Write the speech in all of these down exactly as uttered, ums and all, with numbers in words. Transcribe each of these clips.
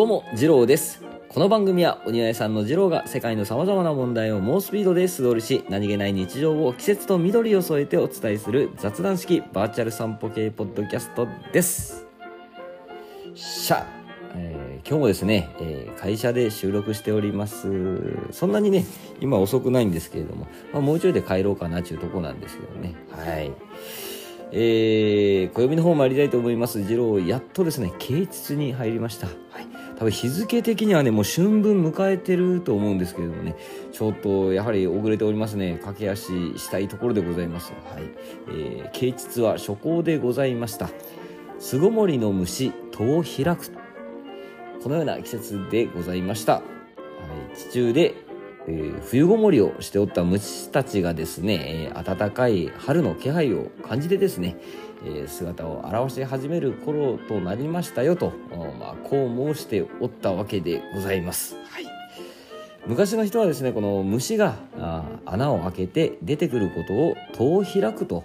どうも、ジローです。この番組は、お似合いさんのジローが世界の様々な問題を猛スピードで素通りし、何気ない日常を季節と緑を添えてお伝えする雑談式バーチャル散歩系ポッドキャストです。しゃ、えー、今日もですね、えー、会社で収録しております。そんなにね、今遅くないんですけれども、まあ、もうちょいで帰ろうかなというとこなんですけどね。はい。えー、暦の方参りたいと思います。ジロー、やっとですね、啓蟄に入りました。はい。多分日付的にはね、もう春分迎えてると思うんですけれどもね、ちょっとやはり遅れておりますね。駆け足したいところでございます。はい。えー、啓蟄は初行でございました。巣ごもりの虫、戸を開く。このような季節でございました。はい、地中で、えー、冬ごもりをしておった虫たちがですね、えー、暖かい春の気配を感じてですね、えー、姿を現し始める頃となりましたよと、まあ、こう申しておったわけでございます。はい、昔の人はですね、この虫が穴を開けて出てくることを戸を開くと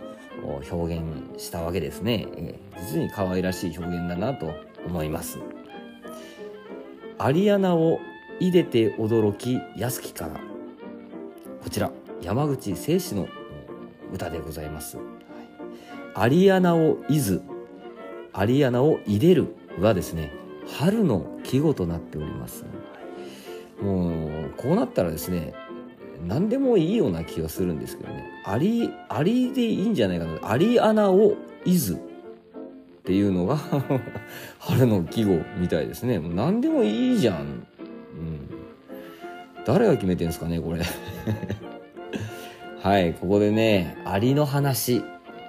表現したわけですね。えー、実に可愛らしい表現だなと思います。アリ穴をいでて驚き安きから、こちら山口静止の歌でございます。はい、アリ穴をいず、アリ穴をいでるはですね、春の季語となっております。もうこうなったらですね、何でもいいような気がするんですけどね。アリアリでいいんじゃないかな。アリ穴をいずっていうのが春の季語みたいですね。もう何でもいいじゃん。うん、誰が決めてんですかねこれはい、ここでね、アリの話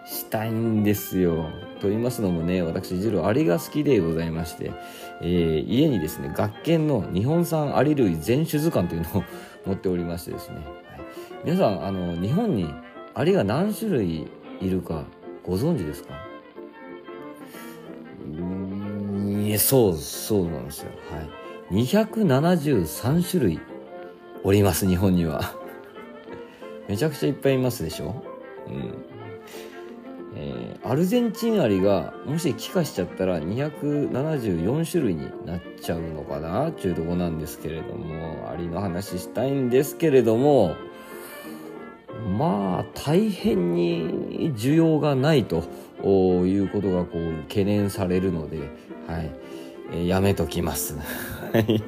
したいんですよ。と言いますのもね、私ジローアリが好きでございまして、えー、家にですね、学研の日本産アリ類全種図鑑というのを持っておりましてですね、はい、皆さん、あの日本にアリが何種類いるかご存知ですか？うーん、そうそうなんですよ。はい、にひゃくななじゅうさん種類おります、日本にはめちゃくちゃいっぱいいますでしょ、うん。えー、アルゼンチンアリがもし帰化しちゃったらにひゃくななじゅうよん種類になっちゃうのかなっていうとこなんですけれども、アリの話したいんですけれども、まあ大変に需要がないということがこう懸念されるので、はい、やめときますはい、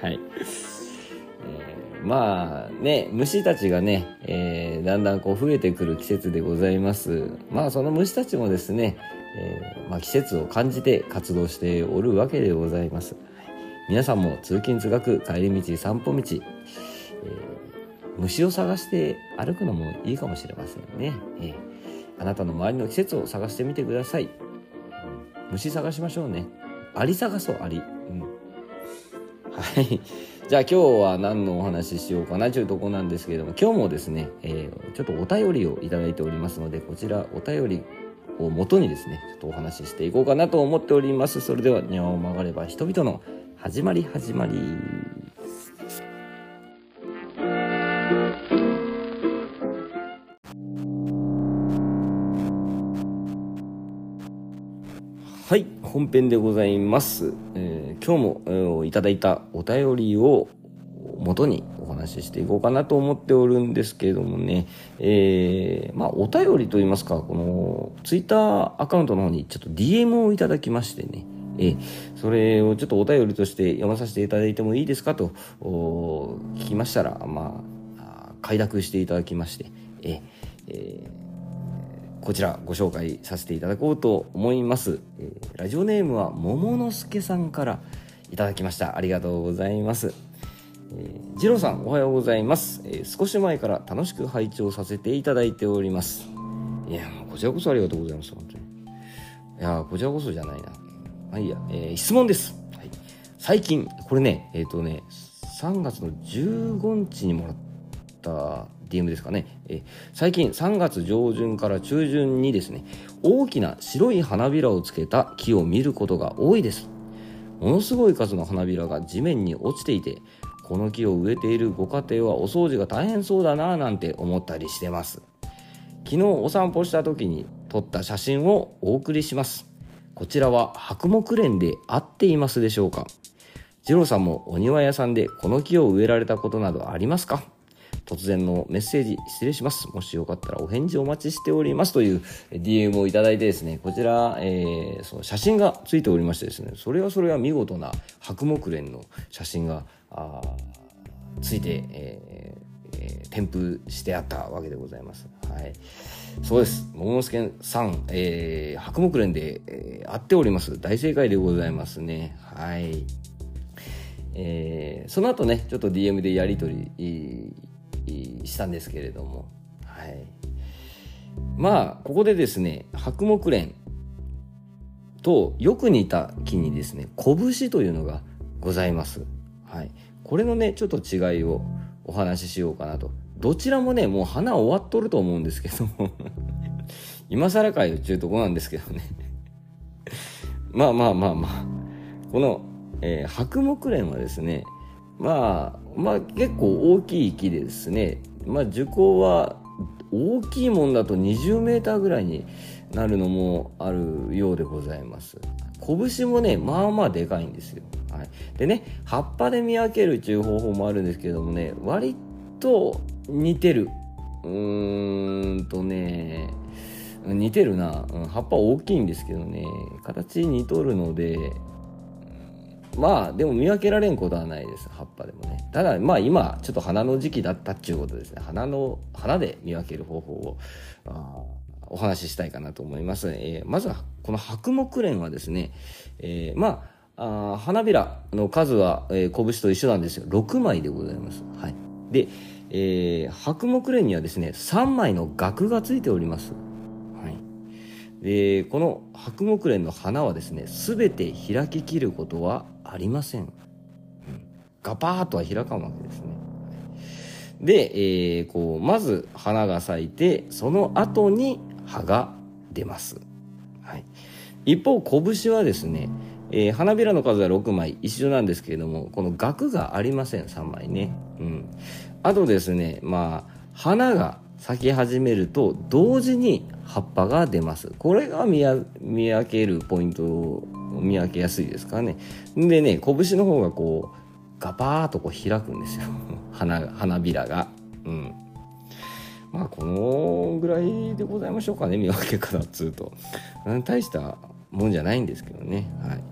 はい、えー、まあね、虫たちがね、えー、だんだんこう増えてくる季節でございます。まあその虫たちもですね、えーまあ、季節を感じて活動しておるわけでございます。皆さんも通勤通学、帰り道、散歩道、えー、虫を探して歩くのもいいかもしれませんね。えー、あなたの周りの季節を探してみてください。虫探しましょうね。アリ探そう、アリ、うん、はいじゃあ今日は何のお話ししようかなというとこなんですけれども、今日もですね、えー、ちょっとお便りをいただいておりますので、こちらお便りを元にですね、ちょっとお話ししていこうかなと思っております。それでは、にゃお曲がれば人々の始まり始まり。はい、本編でございます。えー、今日も、えー、いただいたお便りを元にお話ししていこうかなと思っておるんですけれどもね、えー、まあお便りといいますか、このツイッターアカウントの方にちょっと ディーエム をいただきましてね、えー、それをちょっとお便りとして読まさせていただいてもいいですかと聞きましたら、まあ快諾していただきまして、えーえーこちらご紹介させていただこうと思います。えー、ラジオネームは桃之助さんからいただきました。ありがとうございます。えー、ジローさん、おはようございます。えー、少し前から楽しく拝聴させていただいております。いや、こちらこそありがとうございます。本当に、いや、こちらこそじゃないな、まあいいや。えー、質問です。はい、最近これね、えっとねさんがつのじゅうごにちにもらったディーエム ですかね。え最近さんがつ上旬から中旬にですね、大きな白い花びらをつけた木を見ることが多いです。ものすごい数の花びらが地面に落ちていて、この木を植えているご家庭はお掃除が大変そうだなぁなんて思ったりしてます。昨日お散歩した時に撮った写真をお送りします。こちらはハクモクレンで合っていますでしょうか？二郎さんもお庭屋さんでこの木を植えられたことなどありますか？突然のメッセージ失礼します。もしよかったらお返事お待ちしておりますという ディーエム をいただいてですね、こちら、えー、その写真がついておりましてですね、それはそれは見事な白木蓮の写真があついて、えーえー、添付してあったわけでございます。はい、そうです。桃之助さん、えー、白木蓮で、えー、会っております。大正解でございますね。はい、えー、その後ねちょっと ディーエム でやり取りしたんですけれども、はい、まあここでですね、白木蓮とよく似た木にですね拳というのがございます。はい、これのねちょっと違いをお話ししようかなと。どちらもねもう花終わっとると思うんですけども今更かよっていうとこなんですけどねまあまあまあまあこの、えー、白木蓮はですね、まあ、まあ結構大きい木でですね、まあ、樹高は大きいもんだとにじゅうメーターぐらいになるのもあるようでございます。拳もねまあまあでかいんですよ。はい、でね葉っぱで見分けるっていう方法もあるんですけどもね、割と似てるうーんとね似てるな、うん、葉っぱ大きいんですけどね形似とるので、まあでも見分けられんことはないです。葉っぱでもね。ただまあ今ちょっと花の時期だったっていうことですね。花の花で見分ける方法をあお話ししたいかなと思います。えー、まずはこの白木蓮はですね、えー、まあ、あ花びらの数は、えー、拳と一緒なんですよ。ろくまいでございます。はい。で、えー、白木蓮にはですねさんまいの萼がついております。でこの白木蓮の花はですね全て開き切ることはありません。うん、ガパーッとは開かんわけですね。で、えー、こうまず花が咲いてその後に葉が出ます。はい、一方拳はですね、えー、花びらの数はろくまい一緒なんですけれどもこの萼がありません。さんまいね。うん、あとですねまあ花が咲き始めると同時に葉っぱが出ます。これが見分けるポイントを見分けやすいですからね。でね拳の方がこうガパーッとこう開くんですよ花、花びらが。うん、まあこのぐらいでございましょうかね見分け方っつうと大したもんじゃないんですけどね。はい、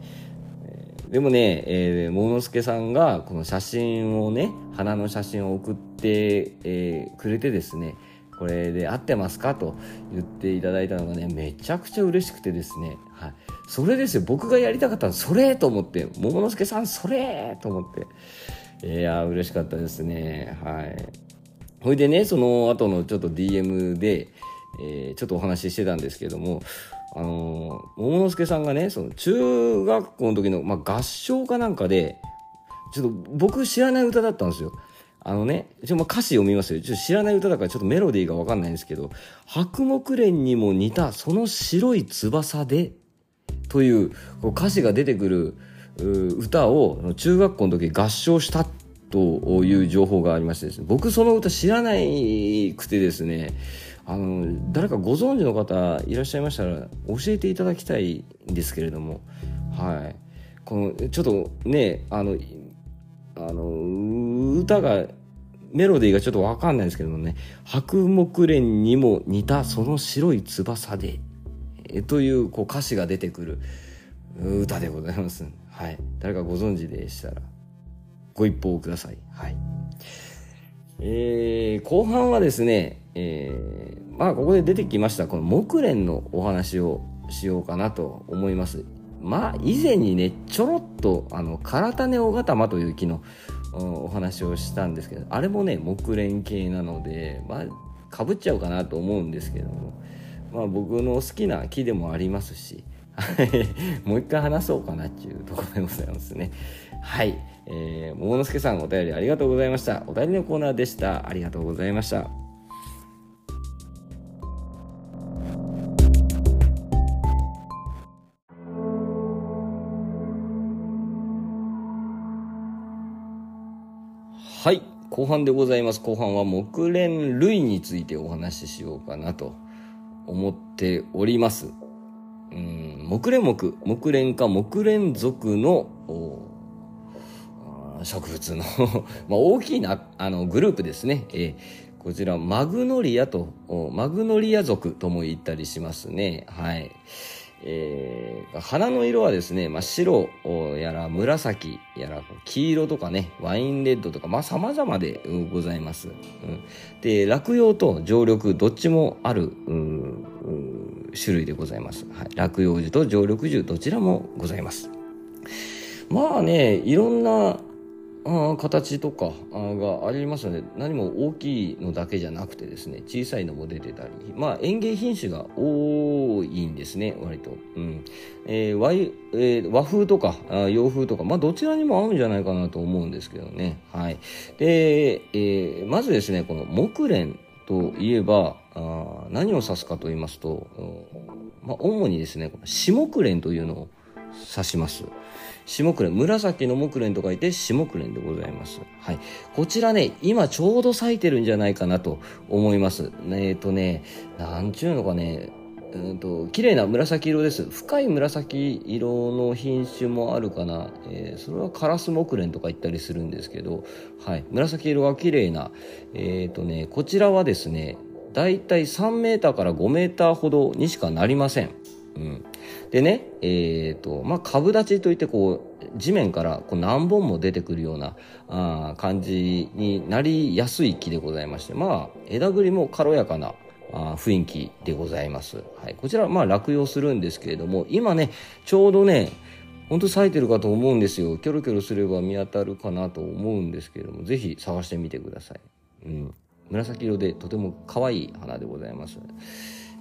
でもね、えー、桃之助さんがこの写真をね花の写真を送って、えー、くれてですねこれで合ってますかと言っていただいたのがねめちゃくちゃ嬉しくてですね、はい、それですよ。僕がやりたかったのそれと思って桃之助さんそれと思っていやー嬉しかったですね。はい、ほいでねその後のちょっと ディーエム で、えー、ちょっとお話ししてたんですけどもあのー、桃之助さんがねその中学校の時の、まあ、合唱かなんかでちょっと僕知らない歌だったんですよ。あのね、ちょまあ歌詞読みますよ。ちょっと知らない歌だからちょっとメロディーが分かんないんですけど、白木蓮にも似たその白い翼でという歌詞が出てくる歌を中学校の時合唱したという情報がありましてですね、僕その歌知らないくてですね、あの誰かご存知の方いらっしゃいましたら教えていただきたいんですけれども、はい、このちょっとねあのあの歌がメロディーがちょっと分かんないですけどもね、白木蓮にも似たその白い翼でとい う, こう歌詞が出てくる歌でございます。はい、誰かご存知でしたらご一報ください。はい、えー、後半はですね、えー、まあここで出てきましたこの木蓮のお話をしようかなと思います。まあ以前にねちょろっとあの唐種オガタマという木のお話をしたんですけど、あれもね木蓮系なのでまあかぶっちゃうかなと思うんですけども、まあ僕の好きな木でもありますしもう一回話そうかなっていうところでございますね。はい、えー、桃之助さんお便りありがとうございました。お便りのコーナーでした。ありがとうございました。はい、後半でございます。後半は木蓮類についてお話ししようかなと思っております。うん、木蓮目、木蓮科、木蓮属の植物のまあ大きなあのグループですね、えー、こちらマグノリアとマグノリア属とも言ったりしますね。はい、えー、花の色はですね、まあ、白やら紫やら黄色とかね、ワインレッドとか、まあ、様々でございます、うん、で落葉と常緑どっちもある種類でございます、はい、落葉樹と常緑樹どちらもございます。まあね、いろんなあ形とかがありますので、何も大きいのだけじゃなくてですね、小さいのも出てたり、まあ園芸品種が多いんですね、割と、うん、えー 和, えー、和風とか洋風とか、まあどちらにも合うんじゃないかなと思うんですけどね。はい、で、えー、まずですね、この木蓮といえばあ何を指すかと言いますと、まあ、主にですね、シモクレンというのを指します。シモクレン、紫の木蓮と書いてシモクレンでございます。はい、こちらね、今ちょうど咲いてるんじゃないかなと思います。えっとね、なんちゅうのかね、うんと綺麗な紫色です。深い紫色の品種もあるかな。えー、それはカラス木蓮とか言ったりするんですけど、はい、紫色が綺麗な、えっとね、こちらはですね、だいたいさんメーターからごメーターほどにしかなりません。うん、でね、えーとまあ、株立ちといってこう地面からこう何本も出てくるようなあ感じになりやすい木でございまして、まあ、枝ぐりも軽やかなあ雰囲気でございます、はい、こちらはまあ落葉するんですけれども、今ねちょうどね本当咲いてるかと思うんですよ。キョロキョロすれば見当たるかなと思うんですけれども、ぜひ探してみてください、うん、紫色でとても可愛い花でございます。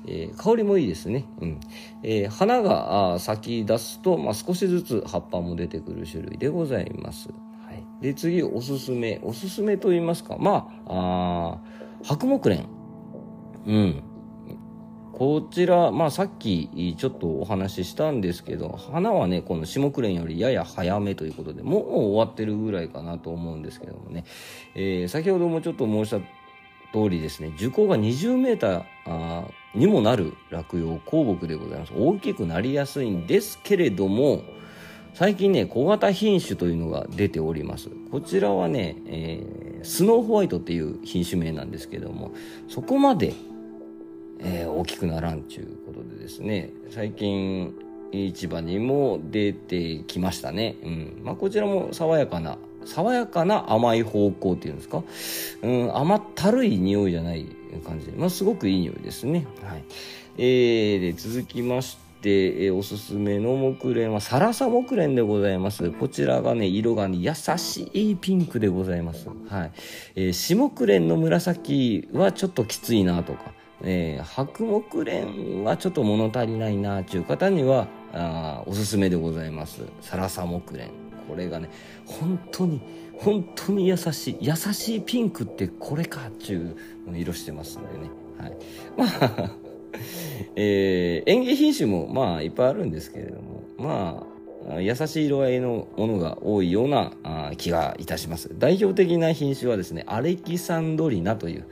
えー、香りもいいですね、うん、えー、花が咲き出すと、まあ、少しずつ葉っぱも出てくる種類でございます、はい、で次おすすめおすすめと言いますか、まあ、あ白木蓮、うん、こちら、まあ、さっきちょっとお話ししたんですけど、花はねこのシモクレンよりやや早めということで、もう終わってるぐらいかなと思うんですけどもね、えー、先ほどもちょっと申した通りですね、樹高がにじゅうメーターあにもなる落葉高木でございます。大きくなりやすいんですけれども、最近ね小型品種というのが出ております。こちらはね、えー、スノーホワイトっていう品種名なんですけども、そこまで、えー、大きくならんということでですね、最近市場にも出てきましたね、うん、まあ、こちらも爽やかな爽やかな甘い芳香っていうんですか、うん、甘ったるい匂いじゃない感じで、まあ、すごくいい匂いですね、はい、えー、で続きまして、えー、おすすめの木蓮はサラサ木蓮でございます。こちらがね色がね優しいピンクでございます、はい、えー、シモクレンの紫はちょっときついなとか、えー、白木蓮はちょっと物足りないなという方にはあおすすめでございます。サラサ木蓮、これがね本当に本当に優しい優しいピンクってこれかっちゅう色してますんでね、はい、まあえー、園芸品種もまあいっぱいあるんですけれども、まあ優しい色合いのものが多いような気がいたします。代表的な品種はですね、アレキサンドリナという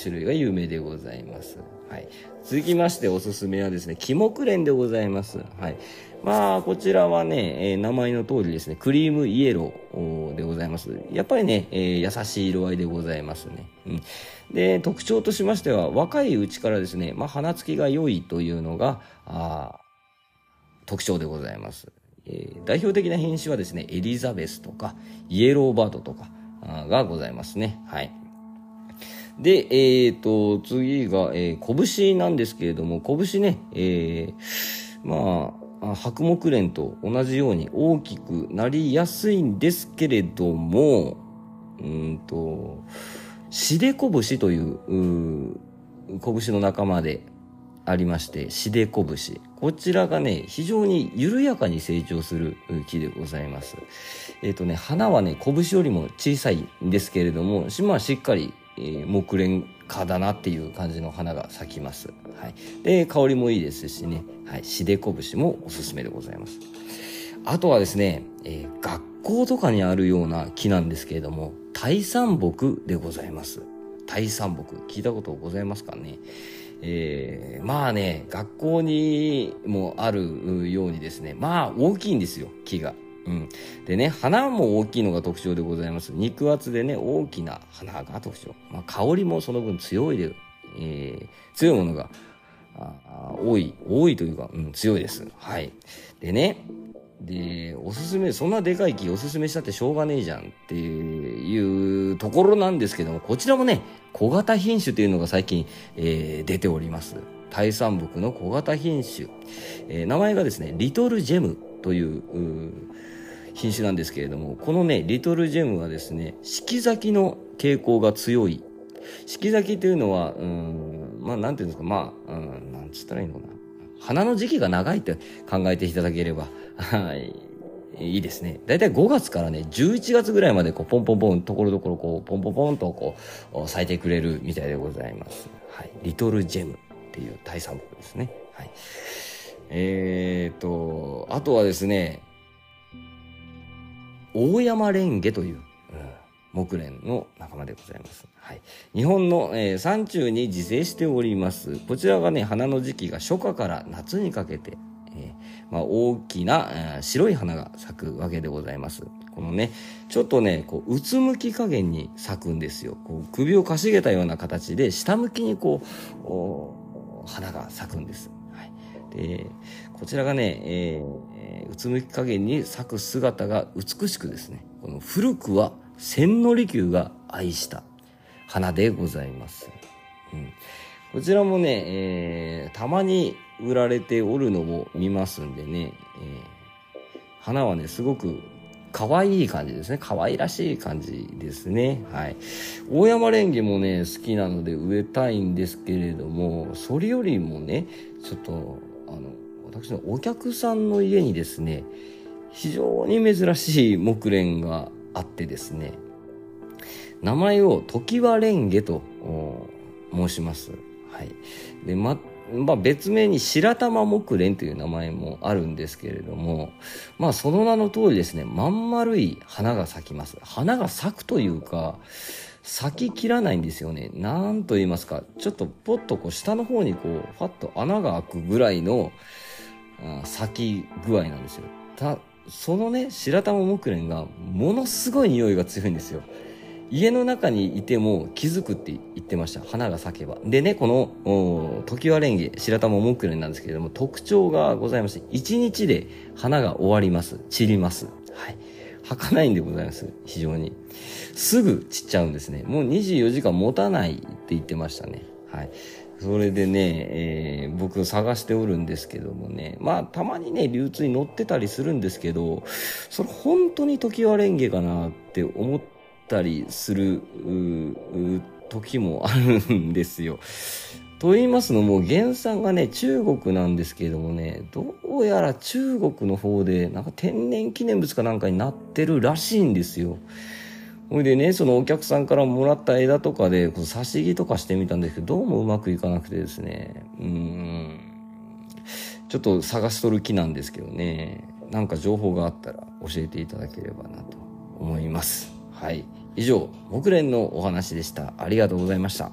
種類が有名でございます、はい、続きましておすすめはですね木木蓮でございます、はい、まあこちらはね、えー、名前の通りですねクリームイエローでございます。やっぱりね、えー、優しい色合いでございますね、うん、で特徴としましては、若いうちからですね、まあ、花つきが良いというのがあ特徴でございます。えー、代表的な品種はですねエリザベスとかイエローバードとかがございますね。はい、で、えっと次が、えー、拳なんですけれども、拳ね、えー、まあ白木蓮と同じように大きくなりやすいんですけれども、うんとシデコブシという拳の仲間でありまして、シデコブシ、こちらがね非常に緩やかに成長する木でございます。えっとね花はね拳よりも小さいんですけれども、まあしっかり木蓮科だなっていう感じの花が咲きます、はい、で香りもいいですしね、はい、シデコブシもおすすめでございます。あとはですね、えー、学校とかにあるような木なんですけれども、大山木でございます。大山木、聞いたことございますかね。えー、まあね学校にもあるようにですね、まあ大きいんですよ木が、うん、でね、花も大きいのが特徴でございます。肉厚でね、大きな花が特徴。まあ、香りもその分強いで、えー、強いものがあ多い多いというか、うん、強いです。はい。でね、でおすすめ、そんなでかい木おすすめしたってしょうがねえじゃんっていうところなんですけども、こちらもね、小型品種というのが最近、えー、出ております。大山木の小型品種、えー、名前がですね、リトルジェムという品種なんですけれども、このねリトルジェムはですね、四季咲きの傾向が強い。四季咲きというのは、うーん、まあなんていうんですか、まあ、うん、なんつったらいいのかな、花の時期が長いって考えていただければいいですね。だいたいごがつからねじゅういちがつぐらいまでこうポンポンポンところどころこうポンポンポンとこう咲いてくれるみたいでございます。はい、リトルジェムっていう大山木ですね。はい。えーと、あとはですね、大山レンゲという、うん、木蓮の仲間でございます。はい。日本の、えー、山中に自生しております。こちらがね、花の時期が初夏から夏にかけて、えー、まあ、大きな、えー、白い花が咲くわけでございます。このね、ちょっとね、こう、うつむき加減に咲くんですよ。こう首をかしげたような形で、下向きにこう、花が咲くんです。でこちらがね、えー、うつむき加減に咲く姿が美しくですね、この古くは千利休が愛した花でございます、うん、こちらもね、えー、たまに売られておるのを見ますんでね、えー、花はねすごく可愛い感じですね。可愛らしい感じですね。はい。大山レンゲもね、好きなので植えたいんですけれども、それよりもね、ちょっと、あの、私のお客さんの家にですね、非常に珍しい木蓮があってですね、名前を常盤レンゲと申します。はい。で、ま、まあ、別名に白玉木蓮という名前もあるんですけれども、まあその名の通りですね、まん丸い花が咲きます。花が咲くというか、咲ききらないんですよね。なんと言いますか、ちょっとポッとこう下の方にこう、ファッと穴が開くぐらいの咲き具合なんですよ。た、そのね、白玉木蓮がものすごい匂いが強いんですよ。家の中にいても気づくって言ってました。花が咲けば。でね、この、常盤蓮華、白玉木蓮なんですけれども、特徴がございまして、いちにちで花が終わります。散ります。はい。儚いんでございます。非常に。すぐ散っちゃうんですね。もうにじゅうよじかん持たないって言ってましたね。はい。それでね、えー、僕探しておるんですけどもね、まあたまにね流通に乗ってたりするんですけど、それ本当に常盤蓮華かなって思って、たりする時もあるんですよ。と言いますのも原産がね中国なんですけれどもね、どうやら中国の方でなんか天然記念物かなんかになってるらしいんですよ。ほいでね、そのお客さんからもらった枝とかでこう挿し木とかしてみたんですけど、どうもうまくいかなくてですね、うーん、ちょっと探しとる気なんですけどね、なんか情報があったら教えていただければなと思います。はい、以上、木蓮のお話でした。ありがとうございました。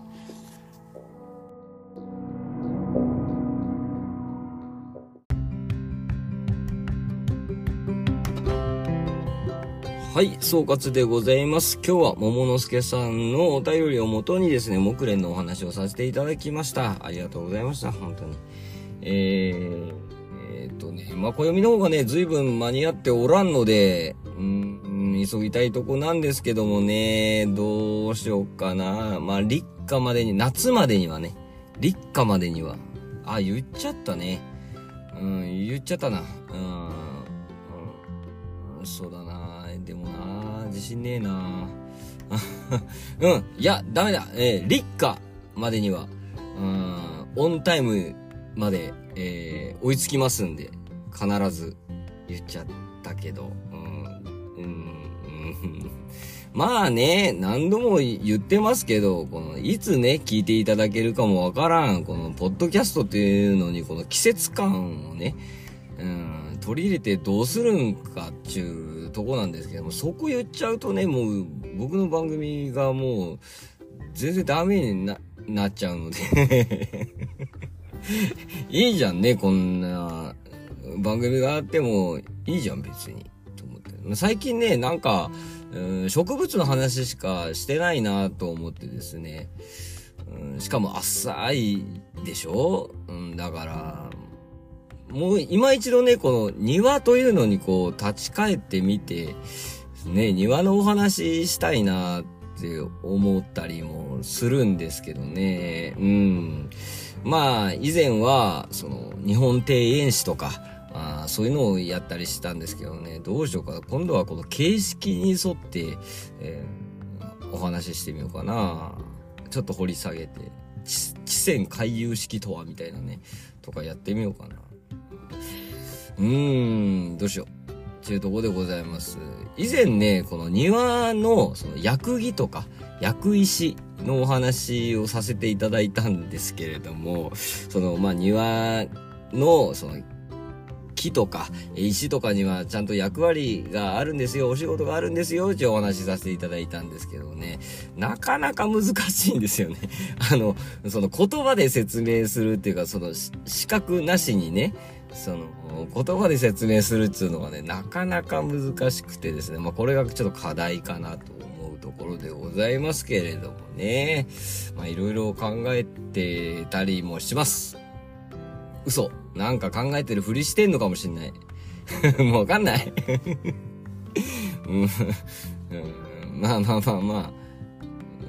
はい、総括でございます。今日は桃之助さんのお便りをもとにですね、木蓮のお話をさせていただきました。ありがとうございました。本当に。えー、えー、っとね、まあ、暦の方がね、随分間に合っておらんので、うん。急ぎたいとこなんですけどもね、どうしようかな。まあ、立夏までに、夏までにはね、立夏までには、あ、言っちゃったね。うん、言っちゃったな。うん、うん、そうだな。でもな、自信ねえな。うん、いや、ダメだ。えー、立夏までには、うん、オンタイムまで、えー、追いつきますんで、必ず言っちゃったけど、うん、うんまあね、何度も言ってますけど、このいつね聞いていただけるかもわからんこのポッドキャストっていうのに、この季節感をね、うん、取り入れてどうするんかっていうとこなんですけども、そこ言っちゃうとね、もう僕の番組がもう全然ダメに な, なっちゃうのでいいじゃんね、こんな番組があってもいいじゃん別にと思っ最近ね、なんか、うん、植物の話しかしてないなと思ってですね、うん、しかも浅いでしょ、うん、だからもう今一度ね、この庭というのにこう立ち返ってみてね、庭のお話したいなって思ったりもするんですけどね。うん。まあ以前はその日本庭園史とか、あそういうのをやったりしたんですけどね、どうしようかな。今度はこの形式に沿って、えー、お話ししてみようかな。ちょっと掘り下げて、地線回遊式とはみたいなね、とかやってみようかな。うーん、どうしようっていうところでございます。以前ね、この庭のその薬木とか薬石のお話をさせていただいたんですけれども、そのまあ庭のその木とか石とかにはちゃんと役割があるんですよ、お仕事があるんですよってお話しさせていただいたんですけどね、なかなか難しいんですよね。あのその言葉で説明するっていうか、その資格なしにね、その言葉で説明するっていうのはね、なかなか難しくてですね、まあこれがちょっと課題かなと思うところでございますけれどもね、まあいろいろ考えてたりもします。嘘、なんか考えてるふりしてんのかもしんないもうわかんない、うんうん、まあまあまあまあ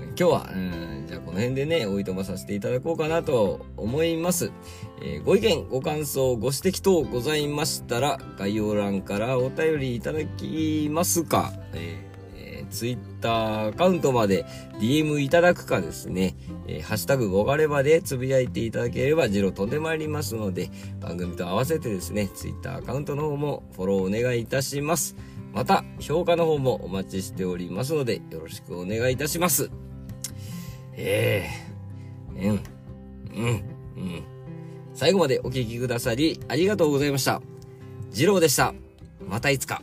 今日は、うん、じゃあこの辺でね、おいとまさせていただこうかなと思います、えー、ご意見、ご感想、ご指摘等ございましたら、概要欄からお便りいただきますか、えーえー、Twitter アカウントまで ディーエム いただくかですね、えー、ハッシュタグごがればでつぶやいていただければ、ジロ飛んでまいりますので、番組と合わせてですね、Twitter アカウントの方もフォローお願いいたします。また、評価の方もお待ちしておりますので、よろしくお願いいたします。ええー、うん、うん、うん。最後までお聞きくださりありがとうございました。次郎でした。またいつか。